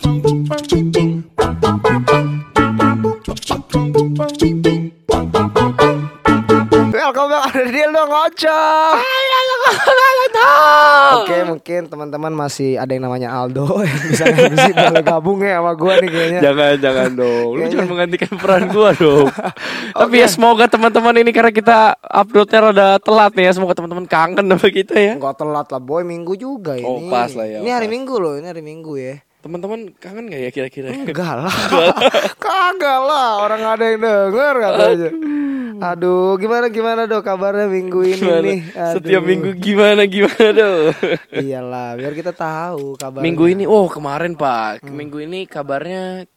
Welcome back di Long Ocok. Oke, mungkin teman-teman masih ada yang namanya Aldo yang bisa ngabisin kalau gabung ya sama gue nih kayaknya. Jangan dong. Lu cuma menggantikan peran gue dong. Tapi okay, ya semoga teman-teman ini karena kita uploadnya rada telat nih ya, semoga teman-teman kangen sama kita ya. Enggak telat lah boy, minggu juga ini. Oh pas lah ya. Ini hari Minggu loh, ini hari Minggu ya. Teman-teman kangen gak ya kira-kira? Enggak lah. Kagak lah, orang ada yang denger katanya. Aduh, gimana do kabarnya minggu ini nih? Setiap minggu gimana do? Iyalah, biar kita tahu kabarnya. Minggu ini, kemarin Pak, minggu ini kabarnya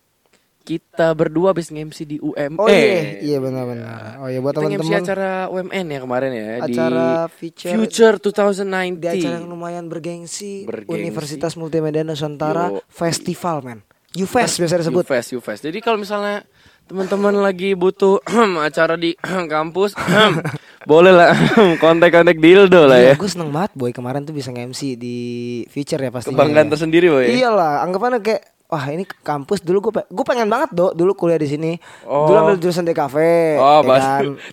kita berdua habis nge-MC di UMN. Oh iya benar-benar. Oh iya buat teman-teman. Kita nge-MC acara UMN ya kemarin ya. Acara di Future 2019. Di acara yang lumayan bergengsi. Universitas Multimedia Nusantara. Yo. Festival men. UFest biasa disebut. UFest. Jadi kalau misalnya teman-teman lagi butuh acara di kampus, boleh lah kontak-kontak Dildo lah ya. Gue seneng banget boy, kemarin tuh bisa nge-MC di Future ya pastinya. Kebanggaan tersendiri boy. Iyalah, anggapannya kayak wah ini kampus dulu gue pengen banget do dulu kuliah di sini. Dulu ambil jurusan DKV.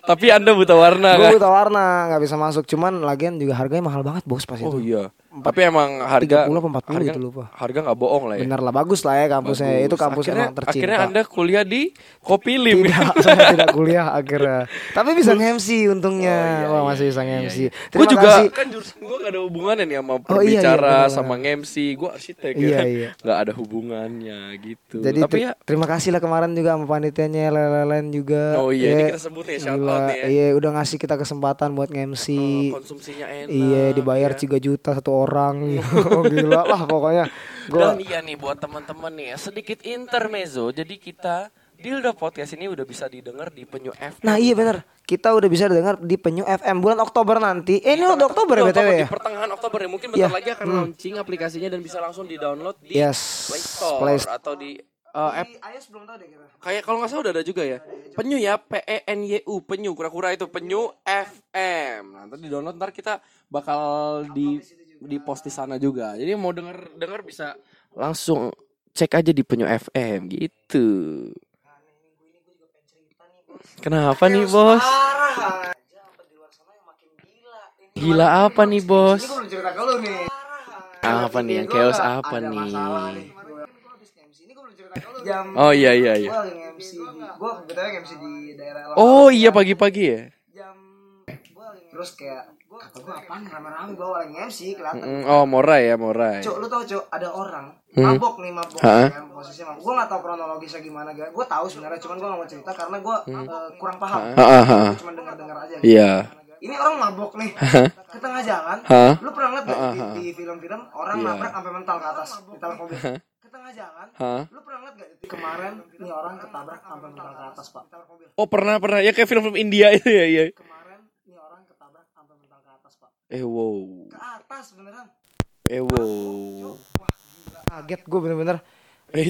Tapi Anda buta warna. Gue buta warna, nggak bisa masuk. Cuman lagian juga harganya mahal banget bos pas itu. Oh iya. Tapi emang harga 30-40 gitu lupa. Harga nggak bohong lah ya. Bener lah, bagus lah ya kampusnya. Bagus. Itu kampus akhirnya, emang tercinta. Akhirnya Anda kuliah di Kopilim. Tidak kuliah akhirnya. Tapi bisa nge-MC untungnya. Wah masih bisa nge-MC. Iya. Gue juga kasih. Kan jurusan gue nggak ada hubungannya nih sama berbicara sama nge-MC. Gue arsitek kan. Nggak ada hubungan. Ya gitu. Jadi tapi ya terima kasih lah kemarin juga sama panitianya Lelen juga. Oh iya, ini kita sebut ya shout out ya. Iya, udah ngasih kita kesempatan buat nge-MC. Konsumsinya enak. Iya, dibayar 3 juta satu orang. Gila lah pokoknya. Dan iya nih buat teman-teman nih, sedikit intermezzo. Jadi kita Dildo Podcast ini udah bisa didengar di Penyu FM. Nah iya benar, kita udah bisa didengar di Penyu FM bulan Oktober nanti. Ini udah Oktober BTW ya? Di pertengahan Oktober ya, mungkin bentar lagi akan launching aplikasinya dan bisa langsung di-download di Play Store atau di app. iOS belum tahu deh kita. Kayak kalau nggak salah udah ada juga ya. Penyu ya, Penyu, Penyu, kura-kura itu Penyu FM. Nanti di-download, ntar kita bakal di post di sana juga. Jadi mau denger bisa langsung cek aja di Penyu FM gitu. Kenapa nih bos? Gila apa nih bos? Apa nih yang chaos apa nih? Oh iya. Gue kebetulan MC di daerah. Oh iya pagi-pagi ya. Terus kayak gue apaan ramai-ramai gue orang MC kelihatan. Oh Morai. Cuk lu tau cuk ada orang mabok kan posisinya mabok. Gue nggak tahu kronologisnya gimana, gue tahu sebenarnya cuman gue nggak mau cerita karena gue kurang paham. Cuman dengar aja. Iya. Ini orang mabok nih ke tengah jalan. Lu pernah lihat di film-film orang nabrak sampai mental ke atas di dalam mobil. Tengah jalan. Lu pernah lihat enggak kemarin ini orang ketabrak sampai mental ke atas, Pak? Oh, pernah. Ya kayak film-film India itu ya, iya. Wow. Ke atas beneran. Wow. Kaget gue bener-bener.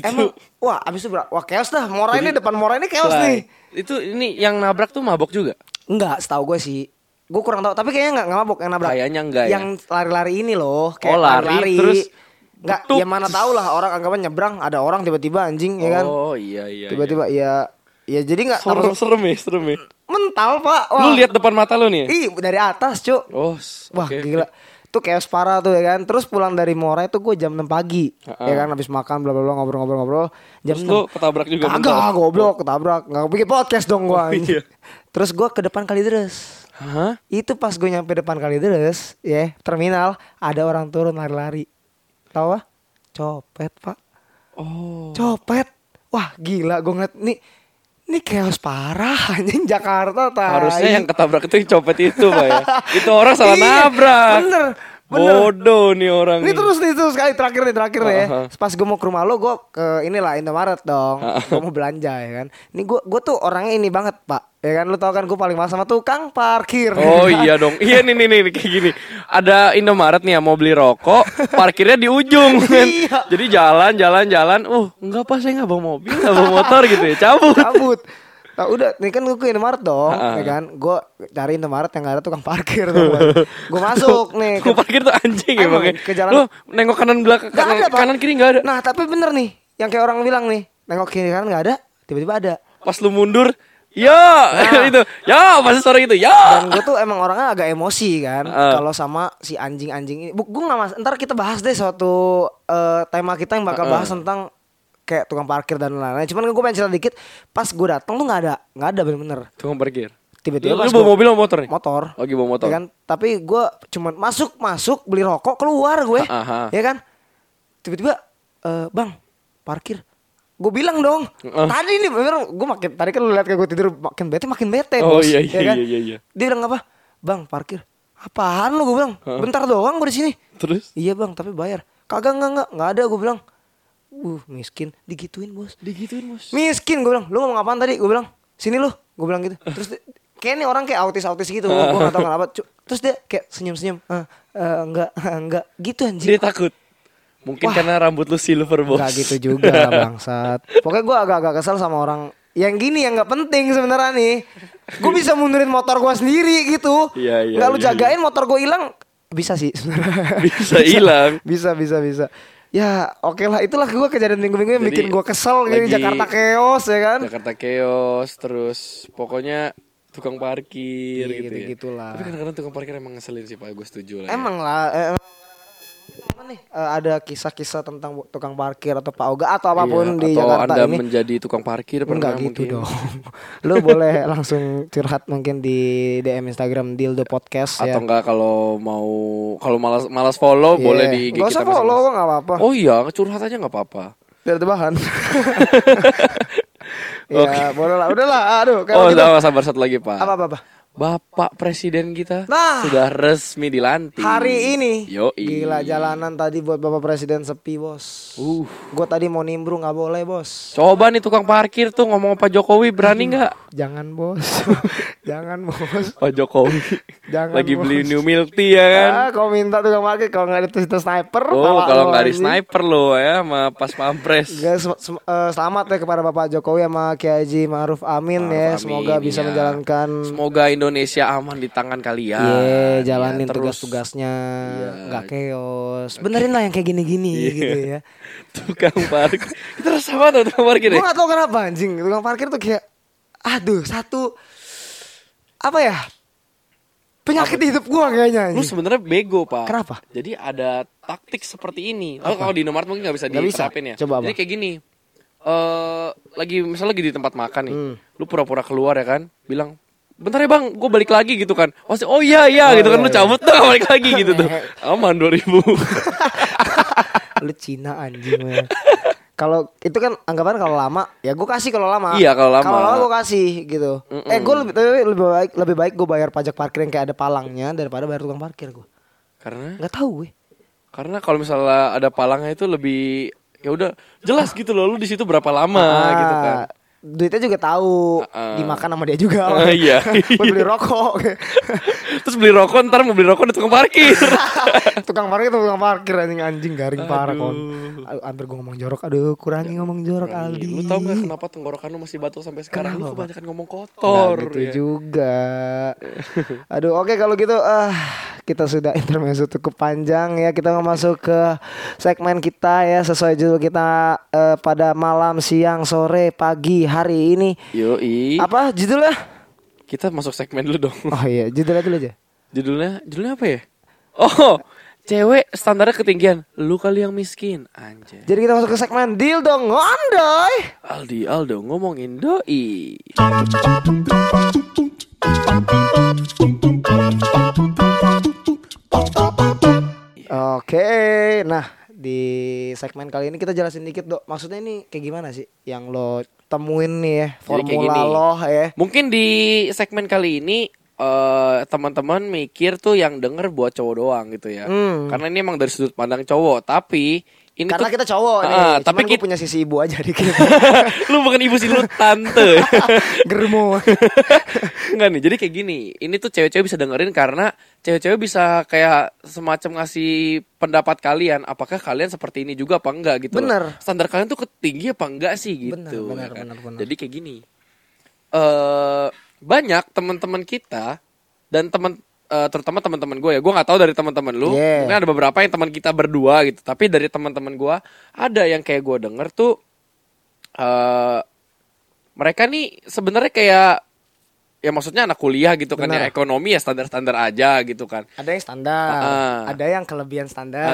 Emang wah abis itu wah chaos dah. Morai ini chaos nih. Itu ini yang nabrak tuh mabok juga? Enggak, setahu gue sih. Gue kurang tahu. Tapi kayaknya enggak mabok yang nabrak. Kayaknya enggak ya. Yang lari-lari ini loh. Kayak lari terus. Enggak, ya mana tahu lah orang anggapan nyebrang. Ada orang tiba-tiba anjing ya kan. Oh iya. Tiba-tiba ya jadi enggak. Serem ya. Mental pak. Wah. Lu lihat depan mata lu nih. Ih dari atas cu. Oh. Wah okay. Gila. Itu chaos parah tuh ya kan. Terus pulang dari Morai tuh gue jam 6 pagi. Ya kan habis makan bla-bla-bla ngobrol-ngobrol. Terus lu ketabrak juga. Agak goblok ketabrak. Gak bikin podcast dong gue. Iya. Terus gue ke depan Kalideres. Itu pas gue nyampe depan Kalideres. Ya terminal. Ada orang turun lari-lari. Tau apa? Copet pak. Oh. Copet. Wah gila gue ngeliat nih. Ini chaos parah anjing Jakarta tai. Harusnya yang ketabrak itu yang copet itu Pak ya. Itu orang salah nabrak. Bener. Bodoh nih orang. Ini terus kali terakhir ya. Pas gue mau ke rumah lo gue ke inilah Indomaret dong. Gue mau belanja ya kan. Ini gue tuh orangnya ini banget Pak. Ya kan lo tau kan gue paling mahal sama tukang parkir. Oh iya dong. Iya nih kayak gini. Ada Indomaret nih ya mau beli rokok. Parkirnya di ujung kan. Jadi jalan. Enggak apa saya gak bawa mobil, gak bawa motor gitu ya. Cabut. Nah udah nih kan gue ke Indomaret dong. Ya kan. Gue cari Indomaret yang gak ada tukang parkir tuh. Gue masuk nih. Tukang parkir tuh anjing ya. Ke jalan. Lu nengok kanan belakang. Kanan kiri gak ada. Nah tapi bener nih. yang kayak orang bilang nih, nengok kiri kanan nggak ada, tiba-tiba ada. Pas lu mundur, ya nah, itu, ya pasti suara itu, ya. Dan gue tuh emang orangnya agak emosi kan, kalau sama si anjing-anjing ini. Gue nggak mas, ntar kita bahas deh suatu tema kita yang bakal bahas tentang kayak tukang parkir dan lain-lain. Cuman gue pengen cerita dikit, pas gue datang tuh nggak ada bener-bener. Tukang parkir. Tiba-tiba lu bawa mobil atau motor nih? Motor. Lagi bawa motor. Ya kan? Tapi gue cuman masuk beli rokok keluar gue, ya kan? Tiba-tiba, bang, parkir. Gue bilang dong, tadi nih bener, gue makin, tadi kan lu lihat kayak gue tidur makin bete. Oh bos, iya. Dia bilang apa? Bang, parkir. Apaan lu, gue bilang? Bentar doang gue di sini. Terus? Iya bang, tapi bayar. Kagak enggak ada, gue bilang. Miskin, digituin bos. Miskin, gue bilang. Lu ngomong apaan tadi? Gue bilang, sini lu. Gue bilang gitu. Terus kayaknya orang kayak autis gitu, gue enggak tahu kenapa. Terus dia kayak senyum-senyum. Enggak gitu anjing. Dia takut. Mungkin wah, karena rambut lu silver bos. Gak gitu juga lah bangsat. Pokoknya gue agak-agak kesel sama orang yang gini yang gak penting sebenarnya nih. Gue bisa mundurin motor gue sendiri gitu. Iya. Gak lu jagain motor gue hilang. Bisa sih sebenarnya. Bisa hilang. Bisa. Ya oke lah, itulah gue kejadian minggu-minggu yang bikin gue kesel gitu. Jakarta chaos ya kan. Jakarta chaos terus pokoknya tukang parkir gitu. Tapi kadang-kadang tukang parkir emang ngeselin sih Pak. Gue setuju lah. Emang. Ada kisah-kisah tentang tukang parkir atau Pak Oga atau apapun di Jakarta ini. Atau Anda menjadi tukang parkir pernah mungkin. Enggak gitu dong. Lu boleh langsung curhat mungkin di DM Instagram Dildo Podcast ya. Atau enggak kalau malas follow boleh di IG kita. Enggak usah follow enggak apa-apa. Oh iya, curhat aja enggak apa-apa. Biar ada bahan. Ya, boleh lah. Udahlah, aduh. Sabar satu lagi, Pak. Apa-apa? Bapak Presiden kita sudah resmi dilantik hari ini. Yoi. Gila jalanan tadi buat Bapak Presiden sepi bos. Gue tadi mau nimbrung gak boleh bos. Coba nih tukang parkir tuh ngomong Pak Jokowi berani gak? Jangan bos. Jangan bos. Pak Jokowi lagi bos. Beli new milk tea ya kan. Kau minta tukang parkir kalau gak ada itu sniper. Kalau gak ada sniper lo ya sama pas pampres. Selamat ya kepada Bapak Jokowi sama K.H. Haji Ma'ruf Amin ya. Semoga bisa menjalankan. Semoga Indonesia aman di tangan kalian. Jalanin tugas-tugasnya, nggak chaos. Benerin lah yang kayak gini-gini gitu ya. Tukang parkir, kita rasa banget tukang parkir. Gue nggak tahu kenapa anjing, tukang parkir tuh kayak, aduh satu apa ya penyakit hidup gue kayaknya. Lu sebenarnya bego Pak. Kenapa? Jadi ada taktik seperti ini. Kalau di Indomaret mungkin nggak bisa diterapin ya. Coba, jadi kayak gini. Misalnya lagi di tempat makan nih, lu pura-pura keluar ya kan, bilang. Bentar ya bang, gue balik lagi gitu kan. Oh iya gitu kan, lu cabut tuh balik lagi gitu tuh. Aman 2000. Lu Cina anjing ya. Kalau itu kan anggapan kalau lama, ya gue kasih kalau lama. Iya kalau lama. Kalau lama gue kasih gitu. Gue lebih baik gue bayar pajak parkir yang kayak ada palangnya daripada bayar tukang parkir gue. Karena? Gak tahu gue. Karena kalau misalnya ada palangnya itu lebih ya udah jelas gitu loh, lu di situ berapa lama gitu kan. Duitnya juga tahu, dimakan sama dia juga. Iya. Beli rokok. Terus beli rokok, ntar mau beli rokok di tukang parkir. tukang parkir anjing garing parah kon. Hampir gue ngomong jorok. Aduh, kurangi ngomong jorok Aldi. Lu tau gak kenapa tenggorokan lu masih batuk sampai sekarang? Lu kebanyakan ngomong kotor. Nah, gitu juga. Aduh, oke kalau gitu kita sudah intermezzo cukup panjang ya. Kita masuk ke segmen kita ya sesuai judul kita pada malam, siang, sore, pagi. Hari ini apa judulnya? Kita masuk segmen dulu dong. Oh iya, judulnya dulu aja. Judulnya apa ya? Oh, cewek standarnya ketinggian, lu kali yang miskin. Anjay. Jadi kita masuk ke segmen Dildo Ngondoy. Aldo ngomongin doi. Oke, nah di segmen kali ini kita jelasin dikit Dok. Maksudnya ini kayak gimana sih yang lo temuin nih ya, formula lo ya. Mungkin di segmen kali ini teman-teman mikir tuh yang denger buat cowok doang gitu ya. Karena ini emang dari sudut pandang cowok, tapi ini karena kita cowok nih, tapi gue punya sisi ibu aja dikit. Lu bukan ibu sih, lu tante. Germo. Enggak nih, jadi kayak gini. Ini tuh cewek-cewek bisa dengerin karena cewek-cewek bisa kayak semacam ngasih pendapat kalian. Apakah kalian seperti ini juga apa enggak gitu. Bener. Standar kalian tuh ketinggi apa enggak sih gitu. Bener. Jadi kayak gini. Banyak teman-teman kita dan terutama teman-teman gue ya, gue nggak tahu dari teman-teman lu, mungkin ada beberapa yang teman kita berdua gitu, tapi dari teman-teman gue ada yang kayak gue denger tuh mereka nih sebenarnya kayak ya maksudnya anak kuliah gitu kan. Bener. Ya ekonomi ya standar-standar aja gitu kan. Ada yang standar, ada yang kelebihan standar,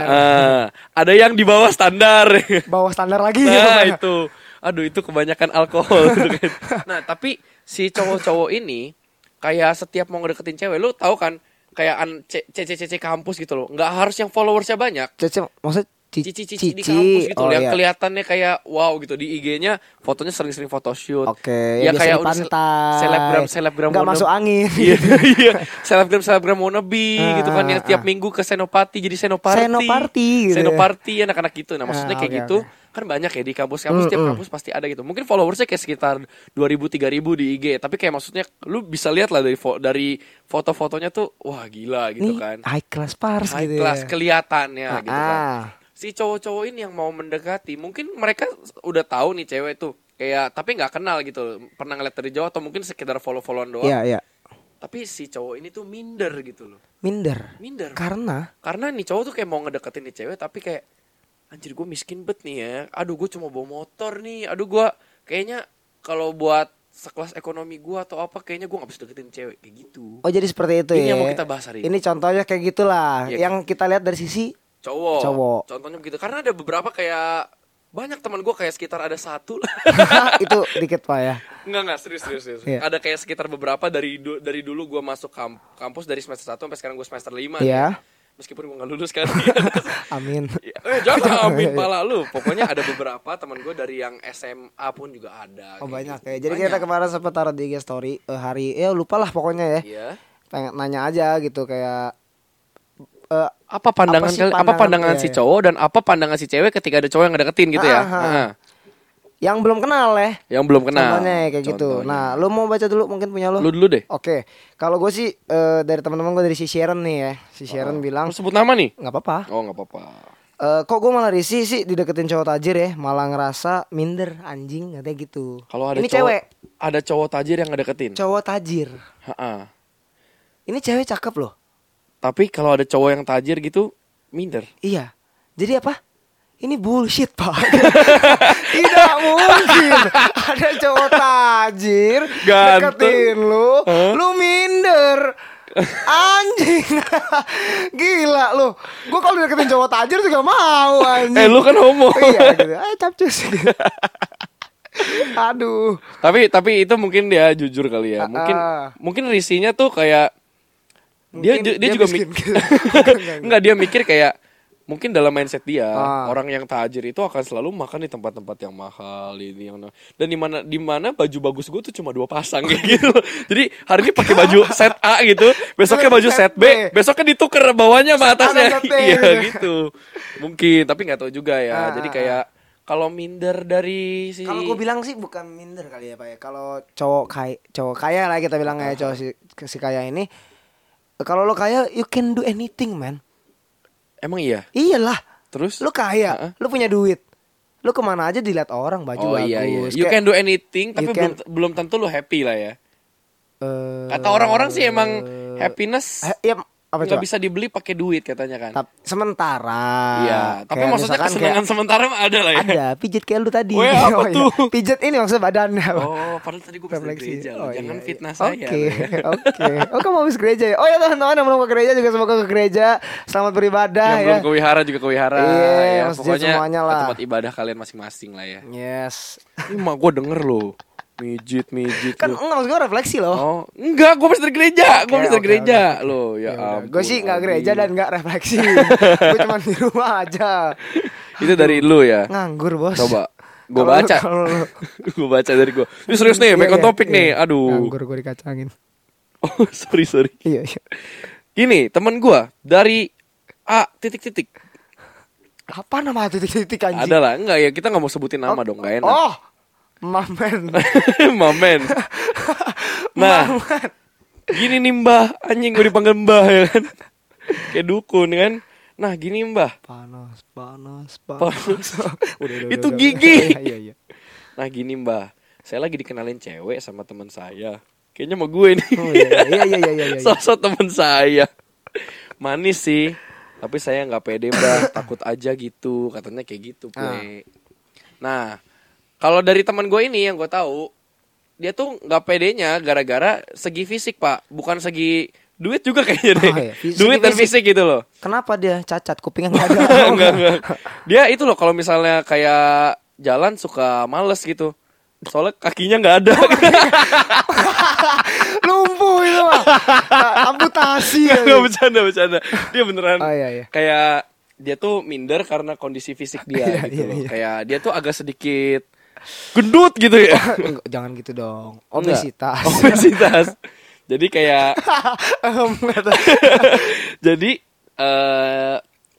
ada yang di bawah standar. Bawah standar lagi. Nah itu, aduh itu kebanyakan alkohol gitu kan. Nah tapi si cowok-cowok ini kayak setiap mau ngedeketin cewek, lu tahu kan kayak cece kampus gitu loh. Nggak harus yang followersnya banyak. Cece maksudnya cici di kampus gitu, oh, yang iya, kelihatannya kayak wow gitu di IG-nya, fotonya sering-sering photoshoot. Oke, ya kayak udah selebgram nggak masuk angin. Iya, selebgram wannabe gitu kan, yang tiap minggu ke Senopati jadi Senopati gitu. Anak-anak gitu. Nah, maksudnya kayak okay, gitu. Okay. Kan banyak ya di kampus-kampus, tiap kampus pasti ada gitu. Mungkin followersnya kayak sekitar 2,000-3,000 di IG, tapi kayak maksudnya lu bisa lihat lah dari foto-fotonya tuh wah gila gitu nih, kan. High class pars gitu. High class kelihatannya gitu kan. Si cowok-cowok ini yang mau mendekati, mungkin mereka udah tahu nih cewek tuh kayak tapi nggak kenal gitu, pernah ngeliat dari jauh atau mungkin sekedar follow-followan doang. Iya, iya. Tapi si cowok ini tuh minder gitu loh. Minder. Karena nih cowok tuh kayak mau ngedeketin nih cewek tapi kayak anjir gue miskin bet nih ya. Aduh gue cuma bawa motor nih. Aduh gue kayaknya kalau buat sekelas ekonomi gue atau apa kayaknya gue gak bisa deketin cewek kayak gitu. Oh jadi seperti itu ini ya. Ini yang mau kita bahas hari ini. Ini contohnya kayak gitulah ya, yang kita lihat dari sisi cowok. Contohnya begitu. Karena ada beberapa kayak banyak teman gue kayak sekitar ada satu. Itu dikit Pak ya. Enggak serius. Yeah. Ada kayak sekitar beberapa dari dulu gue masuk kampus dari semester 1 sampai sekarang gue semester 5. Iya. Yeah. Meskipun gue gak lulus kan. Amin. Jangan amin pala lu. Pokoknya ada beberapa teman gue dari yang SMA pun juga ada. Oh banyak gitu. Ya. Jadi banyak. Kita kemarin sempat taruh di IG story hari lupalah pokoknya ya. Iya. Yeah. Nanya aja gitu kayak apa pandangan si cowok dan apa pandangan si cewek ketika ada cowok yang ngedeketin gitu ya. Yang belum kenal ya. Yang belum kenal. Contohnya kayak gitu. Nah, lu mau baca dulu mungkin punya lu. Lu dulu deh. Oke. Kalau gue sih dari teman-teman gue dari si Sharon nih ya. Si Sharon bilang. Lu sebut nama nih? Enggak apa-apa. Oh, enggak apa-apa. Kok gue malah risih sih dideketin cowok tajir ya, malah ngerasa minder anjing katanya gitu. Kalau ada ini cowok, cewek ada cowok tajir yang ngedeketin. Cowok tajir. Heeh. Ini cewek cakep loh. Tapi kalau ada cowok yang tajir gitu, minder. Iya. Jadi apa? Ini bullshit, Pak. Tidak mungkin ada cowok tajir deketin lu, lu minder. Anjing. Gila lu. Gue kalau deketin cowok tajir juga mau anjing. Lu kan homo. Iya gitu. Capcus. Aduh. Tapi itu mungkin dia jujur kali ya. Mungkin risinya tuh kayak Dia juga mikir enggak, dia mikir kayak mungkin dalam mindset dia orang yang tajir itu akan selalu makan di tempat-tempat yang mahal ini yang dan di mana baju bagus gue tuh cuma 2 pasang kayak gitu. Jadi hari ini pakai baju set A gitu, besoknya baju set B, besoknya ditukar bawahnya sama atasnya. Iya gitu. Mungkin tapi enggak tahu juga ya. Jadi kayak kalau minder dari si kalau gue bilang sih bukan minder kali ya Pak ya. Kalau cowok kaya lah kita bilang ya, cowok si kaya ini. Kalau lo kaya, you can do anything, man. Emang iya? Iyalah. Terus? Lo kaya, lo punya duit. Lo kemana aja dilihat orang, baju bagus. Iya. You can do anything, tapi belum tentu lo happy lah ya. Kata orang-orang sih emang happiness nggak bisa dibeli pakai duit katanya kan. Sementara. Iya. Tapi maksudnya kesenangan sementara ada lah ya. Ada. Pijat kayak lu tadi. Wah apa tuh? Pijat ini maksudnya badannya. Oh padahal tadi gue habis gereja. Jangan fitnah saya. Oke. Oh kamu habis gereja ya. Oh ya teman-teman yang belum ke gereja juga semoga ke gereja. Selamat beribadah ya. Yang belum ke wihara juga ke wihara. Iya. Pokoknya tempat ibadah kalian masing-masing lah ya. Yes. Ini mah gue denger loh. Mijit kan enggak, maksud gue refleksi loh. Oh, enggak, gue habis dari gereja. Okay. Loh, ya ampun. Gue sih enggak gereja dan enggak refleksi. Gue cuma di rumah aja. Itu dari lu ya. Nganggur, Bos. Coba gue baca. Gue baca dari gue. Ini serius nih, make on topic nih. Aduh. Nganggur gue dikacangin. Oh, sorry. Iya. Gini, teman gue dari A titik-titik. Apa nama titik-titik anjing? Adalah, enggak ya, kita enggak mau sebutin nama dong, enggak enak. Oh. Mamen. Nah, gini nih mbah, anjing gue dipanggil mbah ya kan. Kayak dukun kan. Nah gini mbah. Panas. Udah, itu gigi. Iya. Nah gini mbah, saya lagi dikenalin cewek sama teman saya. Kayaknya sama gue nih. Iya. Sosok teman saya. Manis sih, tapi saya gak pede mbah. Takut aja gitu, katanya kayak gitu. Nah Kalau dari teman gue ini yang gue tahu, dia tuh nggak pedenya gara-gara segi fisik pak, bukan segi duit juga kayaknya deh. Oh, iya. Duit dan fisik gitu loh. Kenapa dia cacat kupingnya nggak ada? Enggak. Dia itu loh kalau misalnya kayak jalan suka males gitu. Soalnya kakinya nggak ada. Lumpuh itu mah. Amputasi. Enggak bercanda. Dia beneran. Oh, iya. Kayak dia tuh minder karena kondisi fisik dia gitu loh. Iya. Kayak dia tuh agak sedikit gendut gitu ya. Jangan gitu dong. Obesitas. Jadi kayak jadi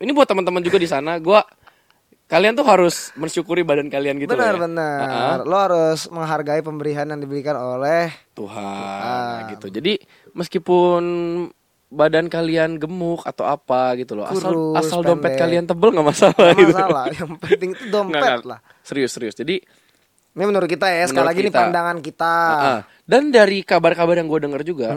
ini buat teman-teman juga di sana, kalian tuh harus mensyukuri badan kalian gitu loh. Benar. Lo harus menghargai pemberian yang diberikan oleh Tuhan. Gitu. Jadi meskipun badan kalian gemuk atau apa gitu loh, asal pendek. Dompet kalian tebel enggak masalah. Yang penting itu dompet lah. Serius. Jadi ini menurut kita ya, sekali lagi ini pandangan kita. Dan dari kabar-kabar yang gue denger juga,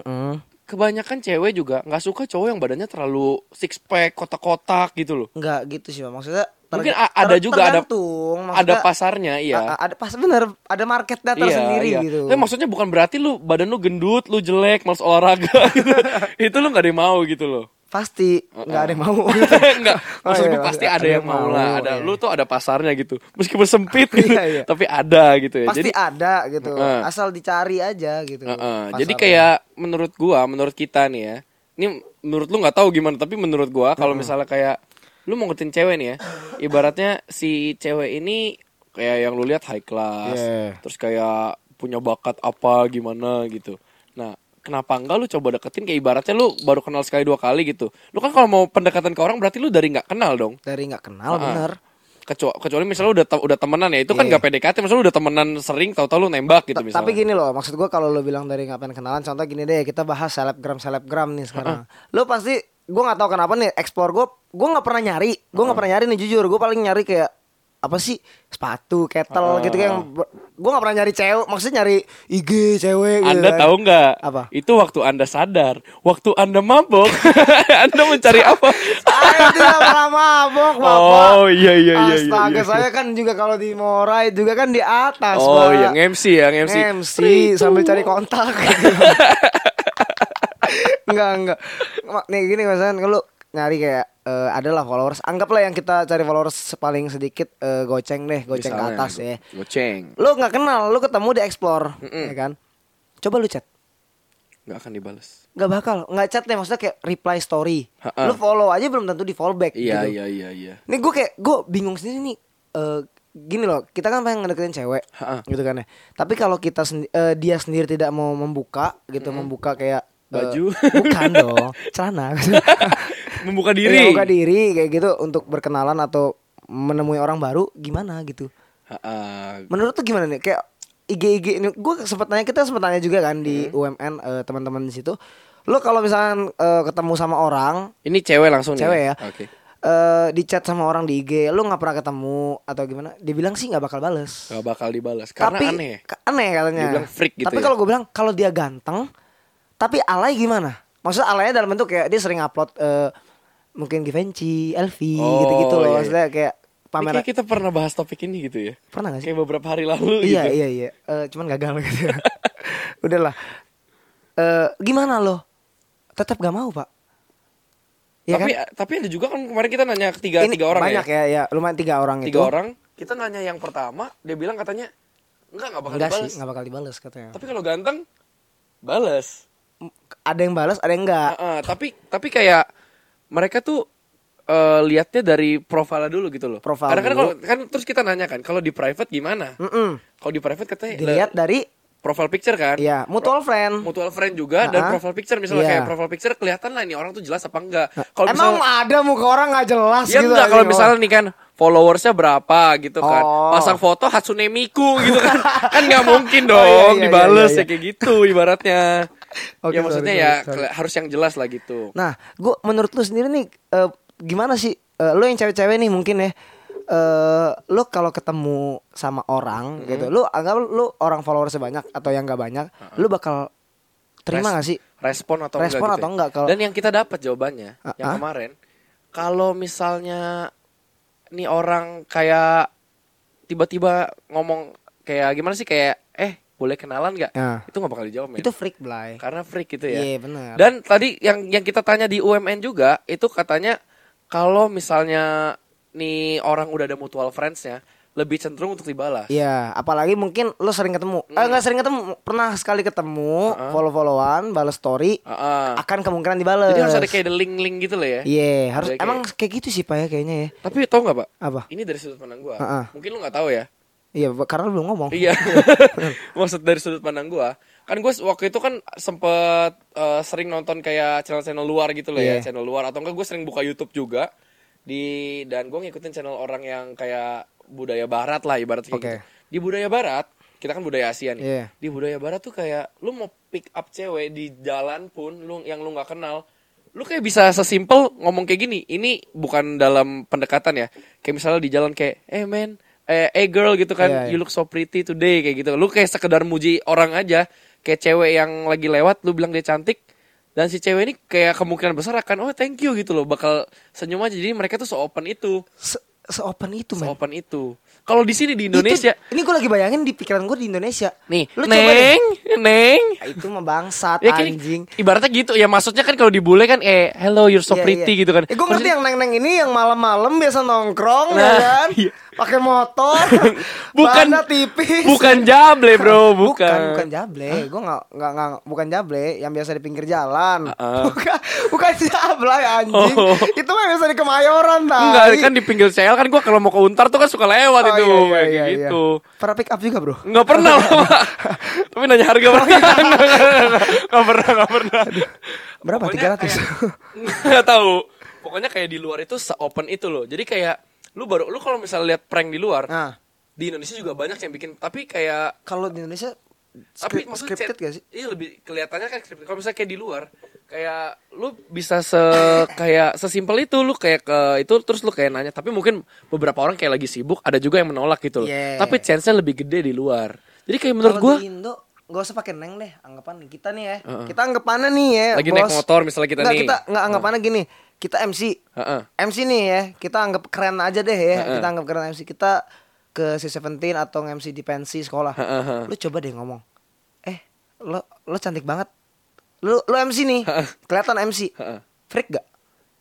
kebanyakan cewek juga gak suka cowok yang badannya terlalu six pack, kotak-kotak gitu loh. Gak gitu sih, maksudnya mungkin ada pasarnya, iya. Ada marketnya tersendiri gitu. Tapi maksudnya bukan berarti lu badan lu gendut, lu jelek, malas olahraga gitu. Itu lu gak ada yang mau gitu loh. Pasti nggak ada yang mau gitu. Nggak, maksud gue pasti ada yang mau lah, ada lu tuh ada pasarnya gitu, meskipun sempit gitu. Tapi ada gitu ya, pasti jadi, ada gitu, asal dicari aja gitu. Jadi kayak menurut gua, menurut kita nih ya, ini menurut lu nggak tahu gimana, tapi menurut gua kalau misalnya kayak lu mau ngertiin cewek nih ya, ibaratnya si cewek ini kayak yang lu lihat high class, terus kayak punya bakat apa gimana gitu. Nah, kenapa enggak lu coba deketin, kayak ibaratnya lu baru kenal sekali dua kali gitu. Lu kan kalau mau pendekatan ke orang berarti lu dari gak kenal dong. Dari gak kenal, bener. Kecuali misalnya udah temenan ya, itu kan gak PDKT. Misalnya udah temenan sering, tahu-tahu lu nembak gitu misalnya. Tapi gini loh, maksud gua kalau lu bilang dari gak pengen kenalan, contoh gini deh, kita bahas selebgram nih sekarang. Lu pasti, gua gak tahu kenapa nih, explore gua gak pernah nyari. Gua gak pernah nyari nih jujur, gua paling nyari kayak apa sih, sepatu, ketel gitu kayak. Gue gak pernah nyari cewek, maksudnya nyari IG cewek gitu. Anda tahu gak? Apa? Itu waktu Anda sadar, waktu Anda mabok, Anda mencari apa? Saya tidak pernah mabok, Bapak. Oh iya. Astaga, saya kan juga kalau di Morai juga kan di atas. Oh iya, MC ya, MC sambil cari kontak gitu. Enggak. Nih gini misalkan, kalau nyari kayak adalah followers, anggaplah yang kita cari followers paling sedikit, goceng deh, goceng misalnya, ke atas ya. Goceng. Lu nggak kenal, lu ketemu di explore, ya kan? Coba lu chat. Nggak akan dibales. Nggak bakal, nggak chat deh, maksudnya kayak reply story. Lu follow aja belum tentu di follow back. Iya gitu. Iya. Nih gue bingung sendiri nih. Gini loh, kita kan pengen ngedeketin cewek, gitu kan ya. Tapi kalau kita dia sendiri tidak mau membuka, gitu, membuka kayak baju, bukan dong, celana. membuka diri kayak gitu untuk berkenalan atau menemui orang baru, gimana gitu. Menurut tuh gimana nih, kayak IG ini gue sempat tanya juga kan di UMN, teman-teman di situ. Lo kalau misalkan ketemu sama orang, ini cewek langsung nih. Cewek ya. Okay. Di chat sama orang di IG, lu nggak pernah ketemu atau gimana? Dibilang sih nggak bakal bales. Nggak bakal dibales karena tapi, aneh katanya. Dibilang freak gitu. Tapi ya? Kalau gue bilang kalau dia ganteng, tapi alay gimana? Maksudnya alaynya dalam bentuk kayak dia sering upload mungkin Givenchy, Elvi, gitu-gitu loh. Maksudnya kayak pamer. Kayak kita pernah bahas topik ini gitu ya. Pernah gak sih? Kayak beberapa hari lalu gitu. Iya. Cuman gagal gitu ya. Udahlah. Gimana loh? Tetap gak mau pak. Ya tapi ada juga kan kemarin kita nanya tiga orang banyak ya. Banyak ya, lumayan 3 orang itu. 3 orang. Kita nanya yang pertama, dia bilang katanya Enggak bakal dibales katanya. Tapi kalau ganteng bales, ada yang balas ada yang enggak. Tapi kayak mereka tuh lihatnya dari profilnya dulu gitu loh. Profil karena kan terus kita nanya kan kalau di private gimana? Kalau di private katanya dilihat dari profile picture kan? Iya, mutual friend juga dan profile picture misalnya kayak profile picture kelihatan lah ini orang tuh jelas apa enggak. Kalau emang ada muka orang enggak jelas ya gitu. Iya, kalau misalnya nih kan followersnya berapa gitu kan. Pasang foto Hatsune Miku gitu kan. Kan enggak mungkin dong iya, dibales ya kayak gitu ibaratnya. Okay, ya maksudnya sorry. Harus yang jelas lah gitu. Nah, gua menurut lu sendiri nih gimana sih lu yang cewek-cewek nih mungkin ya. Lu kalau ketemu sama orang gitu, lu anggap lu orang followersnya banyak atau yang enggak banyak, lu bakal terima enggak sih? Respon atau enggak kalau. Dan yang kita dapat jawabannya yang kemarin, kalau misalnya nih orang kayak tiba-tiba ngomong kayak gimana sih kayak boleh kenalan nggak? Ya. Itu nggak bakal dijawab ya. Itu freak Blay. Karena freak gitu ya. Iya benar. Dan tadi yang kita tanya di UMN juga itu katanya kalau misalnya nih orang udah ada mutual friends-nya lebih cenderung untuk dibalas. Iya, apalagi mungkin lo sering ketemu. Nggak sering ketemu, pernah sekali ketemu, follow-followan, balas story, akan kemungkinan dibalas. Jadi harus ada kayak the link-link gitu loh ya. Iya, harus. Kayak emang kayak gitu sih Pak ya kayaknya ya. Tapi tau nggak Pak? Apa? Ini dari sudut pandang gue. Mungkin lo nggak tahu ya. Iya, karena lu belum ngomong. Iya. Maksud dari sudut pandang gue, kan gue waktu itu kan sempet sering nonton kayak channel-channel luar gitu loh ya, channel luar. Atau enggak gue sering buka YouTube juga di, dan gue ngikutin channel orang yang kayak budaya barat lah ibaratnya gitu. Di budaya barat, kita kan budaya Asia nih. Yeah. Di budaya barat tuh kayak lu mau pick up cewek di jalan pun lu yang lu enggak kenal, lu kayak bisa sesimpel ngomong kayak gini. Ini bukan dalam pendekatan ya. Kayak misalnya di jalan kayak, "Man, girl gitu kan, you look so pretty today," kayak gitu. Lu kayak sekedar muji orang aja, kayak cewek yang lagi lewat lu bilang dia cantik, dan si cewek ini kayak kemungkinan besar akan thank you gitu loh, bakal senyum aja. Jadi mereka tuh so open itu. Se open itu. Kalau di sini di Indonesia, itu, ini gue lagi bayangin di pikiran gue di Indonesia. Nih, lu neng. Itu mah bangsat ya, anjing. Ibaratnya gitu ya, maksudnya kan kalau dibule kan hello you're so pretty gitu kan. Gue ngerti yang neng-neng ini yang malam-malam biasa nongkrong kan. Iya. Pakai motor. Bukan tipis. Bukan jable, Bro, bukan jable. Gue enggak bukan jable yang biasa di pinggir jalan. Bukan jable anjing. Itu mah biasa di Kemayoran tadi. Enggak, kan di pinggir CL kan gue kalau mau ke Untar tuh kan suka lewat itu. Iya. Gitu. Pernah pick up juga, Bro? Enggak pernah loh, Pak. Tapi nanya harga pernah. Enggak pernah. Berapa? 300. Enggak tahu. Pokoknya kayak di luar itu se-open itu loh. Jadi kayak lu kalau misalnya lihat prank di luar, di Indonesia juga banyak yang bikin, tapi kayak kalau di Indonesia tapi maksudnya scripted gak sih? Iya, lebih kelihatannya kan scripted. Kalau misalnya kayak di luar, kayak lu bisa kayak sesimpel itu, lu kayak ke itu terus lu kayak nanya, tapi mungkin beberapa orang kayak lagi sibuk, ada juga yang menolak gitu loh. Yeah. Tapi chance-nya lebih gede di luar. Jadi kayak menurut gue di Indo gak usah pakai neng deh, anggapan kita nih ya. Kita anggapannya nih ya, lagi naik motor misalnya kita nih. Kita enggak anggapannya gini. Kita MC. MC nih ya. Kita anggap keren aja deh ya. Kita anggap keren MC. Kita ke C17 atau MC di pensi sekolah. Lu coba deh ngomong. Lo cantik banget. Lo MC nih. Kelihatan MC. Freak gak?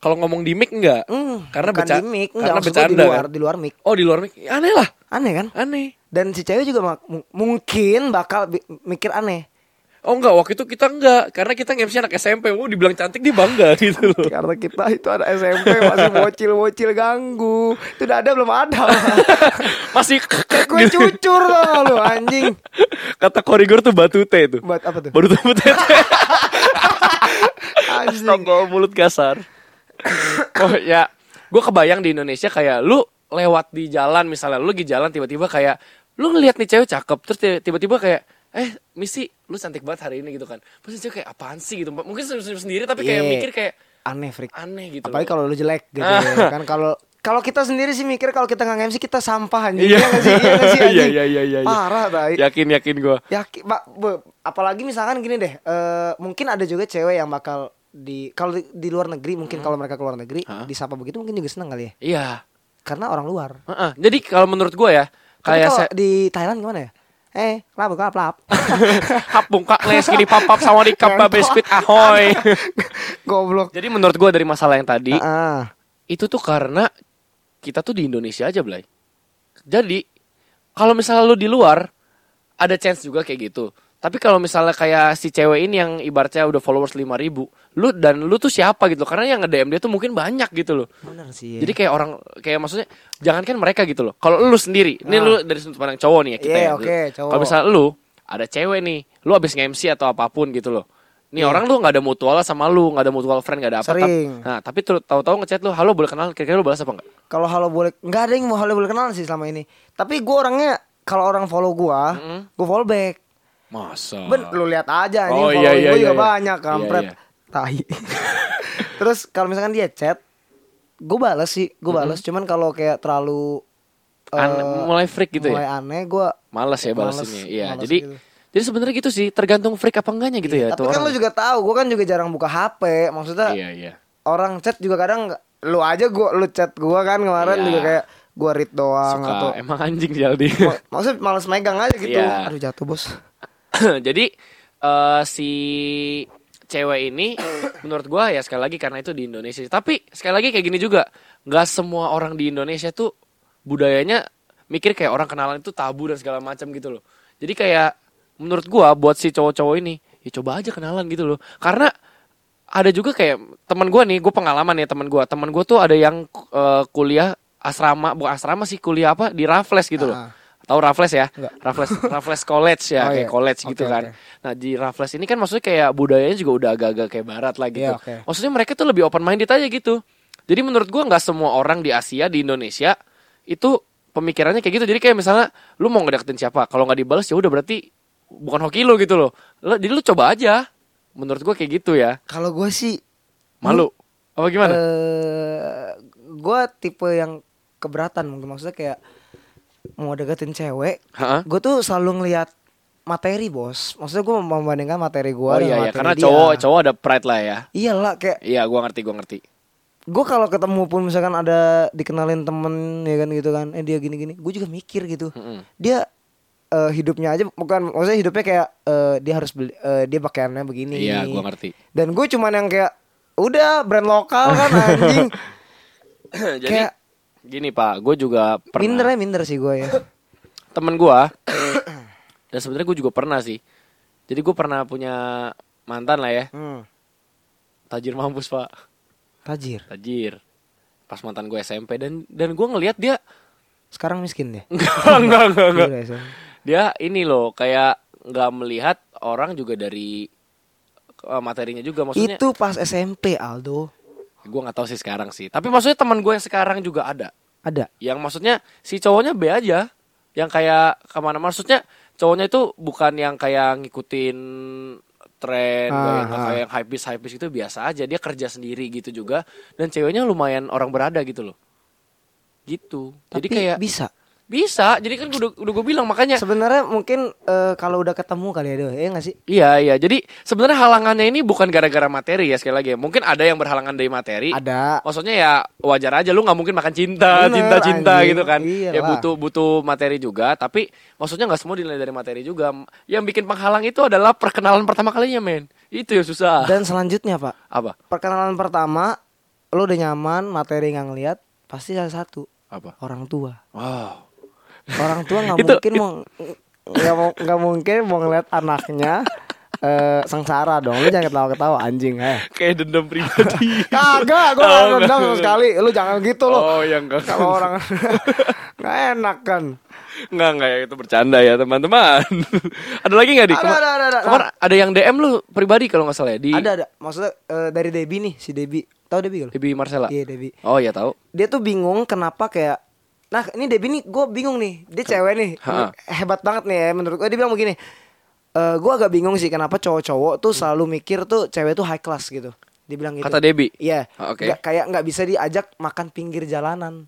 Kalau ngomong di mic enggak? Karena bukan di mic, karena bercanda di luar mic. Oh, di luar mic. Aneh lah. Aneh kan? Aneh. Dan si cewek juga mungkin bakal mikir aneh. Oh enggak, waktu itu kita enggak, karena kita nge-MC anak SMP. Dibilang cantik dia bangga gitu loh. Karena kita itu anak SMP masih bocil-bocil ganggu. Itu udah ada belum ada. Masih gue cucur loh lu anjing. Kata korigor tuh batute itu. Apa tuh? Baru tuh batute. Astaga, mulut kasar. Oh ya, gue kebayang di Indonesia kayak lu lewat di jalan misalnya, lu lagi jalan tiba-tiba kayak lu ngelihat nih cewek cakep, terus tiba-tiba kayak misi lu cantik banget hari ini gitu kan. Pasti cewek kayak apaan sih gitu. Mungkin senyum sendiri tapi kayak mikir kayak aneh, freak. Aneh gitu. Apalagi kalau lu jelek gitu ya. Kan kalau kita sendiri sih mikir kalau kita enggak MC kita sampah anjing. Iya anjing. Iya. Parah tai. Yakin gua. Yakin, Pak. Apalagi misalkan gini deh, mungkin ada juga cewek yang bakal di luar negeri mungkin kalau mereka keluar negeri disapa begitu mungkin juga seneng kali ya. Iya. Karena orang luar. Jadi kalau menurut gua ya, kayak di Thailand gimana ya? Lap. Hapung kak les gini papap sama di kapal biskuit ahoy. Goblok. Jadi menurut gue dari masalah yang tadi, itu tuh karena kita tuh di Indonesia aja, Blay. Jadi kalau misalnya lu di luar, ada chance juga kayak gitu. Tapi kalau misalnya kayak si cewek ini yang ibaratnya udah followers 5,000, lu tuh siapa gitu loh. Karena yang nge-DM dia tuh mungkin banyak gitu loh. Benar sih. Ya. Jadi kayak orang, kayak maksudnya jangankan mereka gitu loh. Kalau lu sendiri, ini lu dari sudut pandang cowok nih ya kita. Yeah, okay, kalau misalnya lu ada cewek nih, lu abis nge-MC atau apapun gitu loh. Nih orang lu nggak ada mutual sama lu, nggak ada mutual friend, nggak ada apa-apa. Nah tapi tahu-tahu ngechat lu, halo boleh kenal, kira-kira lu balas apa nggak? Kalau halo boleh, nggak ada yang mau halo boleh kenal sih selama ini. Tapi gue orangnya kalau orang follow gue follow back. Masa? Lu lihat aja nih, follow gue juga banyak, kampret. Tai. Terus kalau misalkan dia chat, gue balas sih, cuman kalau kayak terlalu mulai freak gitu ya. Mulai aneh, gue males ya balesinnya. Iya, jadi gitu. Jadi sebenarnya gitu sih, tergantung freak apa enggaknya gitu ya. Tapi kan lu juga tahu, gue kan juga jarang buka HP, maksudnya. Orang chat juga kadang lu aja lu chat gue kan kemarin juga kayak gue read doang suka, atau emang anjing Jaldi. Maksudnya malas megang aja gitu. Yeah. Aduh jatuh bos. Jadi si cewek ini menurut gue ya sekali lagi karena itu di Indonesia. Tapi sekali lagi kayak gini juga, nggak semua orang di Indonesia tuh budayanya mikir kayak orang kenalan itu tabu dan segala macam gitu loh. Jadi kayak menurut gue buat si cowok-cowok ini ya coba aja kenalan gitu loh. Karena ada juga kayak teman gue nih, gue pengalaman ya teman gue tuh ada yang kuliah asrama, bukan asrama sih, kuliah apa di Raffles gitu loh. Tahu Raffles ya? Raffles College ya, oh, kayak iya. College okay, gitu kan. Okay. Nah, di Raffles ini kan maksudnya kayak budayanya juga udah agak-agak kayak barat lah gitu. Yeah, okay. Maksudnya mereka tuh lebih open minded aja gitu. Jadi menurut gue nggak semua orang di Asia, di Indonesia itu pemikirannya kayak gitu. Jadi kayak misalnya lu mau ngedeketin siapa, kalau nggak dibales ya udah berarti bukan hoki lu gitu loh. Jadi lu coba aja. Menurut gue kayak gitu ya. Kalau gue sih malu. Apa gimana? Gue tipe yang keberatan mungkin, maksudnya kayak mau deketin cewek, gue tuh selalu ngelihat materi bos. Maksudnya gue membandingkan materi gue dengan materi karena dia. Cowok ada pride lah ya. Iyalah kayak. Iya gue ngerti. Gue kalau ketemu pun misalkan ada dikenalin temen ya kan gitu kan, dia gini-gini, gue juga mikir gitu. Dia hidupnya aja bukan, maksudnya hidupnya kayak dia harus beli, dia pakaiannya begini. Iya gue ngerti. Dan gue cuman yang kayak udah brand lokal kan anjing. Jadi kayak, gini pak, gue juga pernah minder sih gue ya. Temen gue dan sebenarnya gue juga pernah sih. Jadi gue pernah punya mantan lah ya. Tajir mampus pak. Tajir. Pas mantan gue SMP dan gue ngelihat dia sekarang miskin deh. Enggak. Dia ini loh kayak nggak melihat orang juga dari materinya juga maksudnya. Itu pas SMP Aldo. Gue nggak tahu sih sekarang sih, tapi maksudnya teman gue yang sekarang juga ada yang maksudnya si cowoknya B aja, yang kayak kemana maksudnya cowoknya itu bukan yang kayak ngikutin tren, kayak yang hype-bis itu biasa aja, dia kerja sendiri gitu juga, dan ceweknya lumayan orang berada gitu loh, gitu. Tapi jadi kayak bisa, jadi kan udah gue bilang makanya. Sebenarnya mungkin kalau udah ketemu kali ya doh, ya nggak sih? Iya. Jadi sebenarnya halangannya ini bukan gara-gara materi ya sekali lagi. Mungkin ada yang berhalangan dari materi. Ada. Maksudnya ya wajar aja, lu nggak mungkin makan cinta gitu kan? Iyalah. Ya butuh materi juga. Tapi maksudnya nggak semua dinilai dari materi juga. Yang bikin penghalang itu adalah perkenalan pertama kalinya men. Itu yang susah. Dan selanjutnya pak. Apa? Perkenalan pertama, lu udah nyaman, materi nggak ngeliat, pasti ada satu. Apa? Orang tua. Wow. Orang tua nggak mungkin mau ngeliat anaknya sengsara dong. Lu jangan ketawa anjing ya. Kayak dendam pribadi. Kagak, gue nggak dendam sama sekali. Lu jangan gitu lo. Oh ya enggak. Kalau orang nggak enak kan. Nggak ya, itu bercanda ya teman-teman. Ada lagi nggak di? Ada. Ada yang DM lu pribadi kalau nggak salah ya di. Ada. Maksudnya dari Debby nih, si Debby. Tahu Debby kalau? Debby Marcella. Iya Debby. Oh ya tahu. Dia tuh bingung kenapa kayak. Nah ini Debby nih, gue bingung nih. Dia cewek nih, hebat banget nih ya menurut gue. Dia bilang begini, gue agak bingung sih kenapa cowok-cowok tuh selalu mikir tuh cewek tuh high class gitu. Dia bilang gitu. Kata Debby? Iya, yeah. Okay. Kayak gak bisa diajak makan pinggir jalanan.